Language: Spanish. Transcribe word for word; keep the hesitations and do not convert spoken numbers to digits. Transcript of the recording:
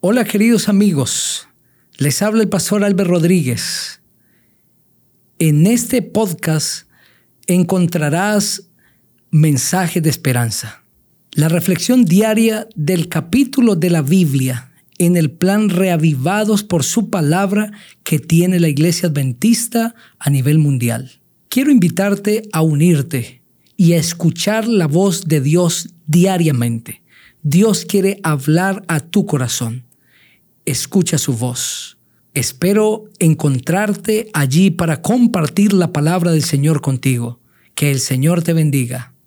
Hola queridos amigos, les habla el pastor Alberto Rodríguez. En este podcast encontrarás mensajes de esperanza. La reflexión diaria del capítulo de la Biblia en el plan Reavivados por su Palabra que tiene la Iglesia Adventista a nivel mundial. Quiero invitarte a unirte y a escuchar la voz de Dios diariamente. Dios quiere hablar a tu corazón. Escucha su voz. Espero encontrarte allí para compartir la palabra del Señor contigo. Que el Señor te bendiga.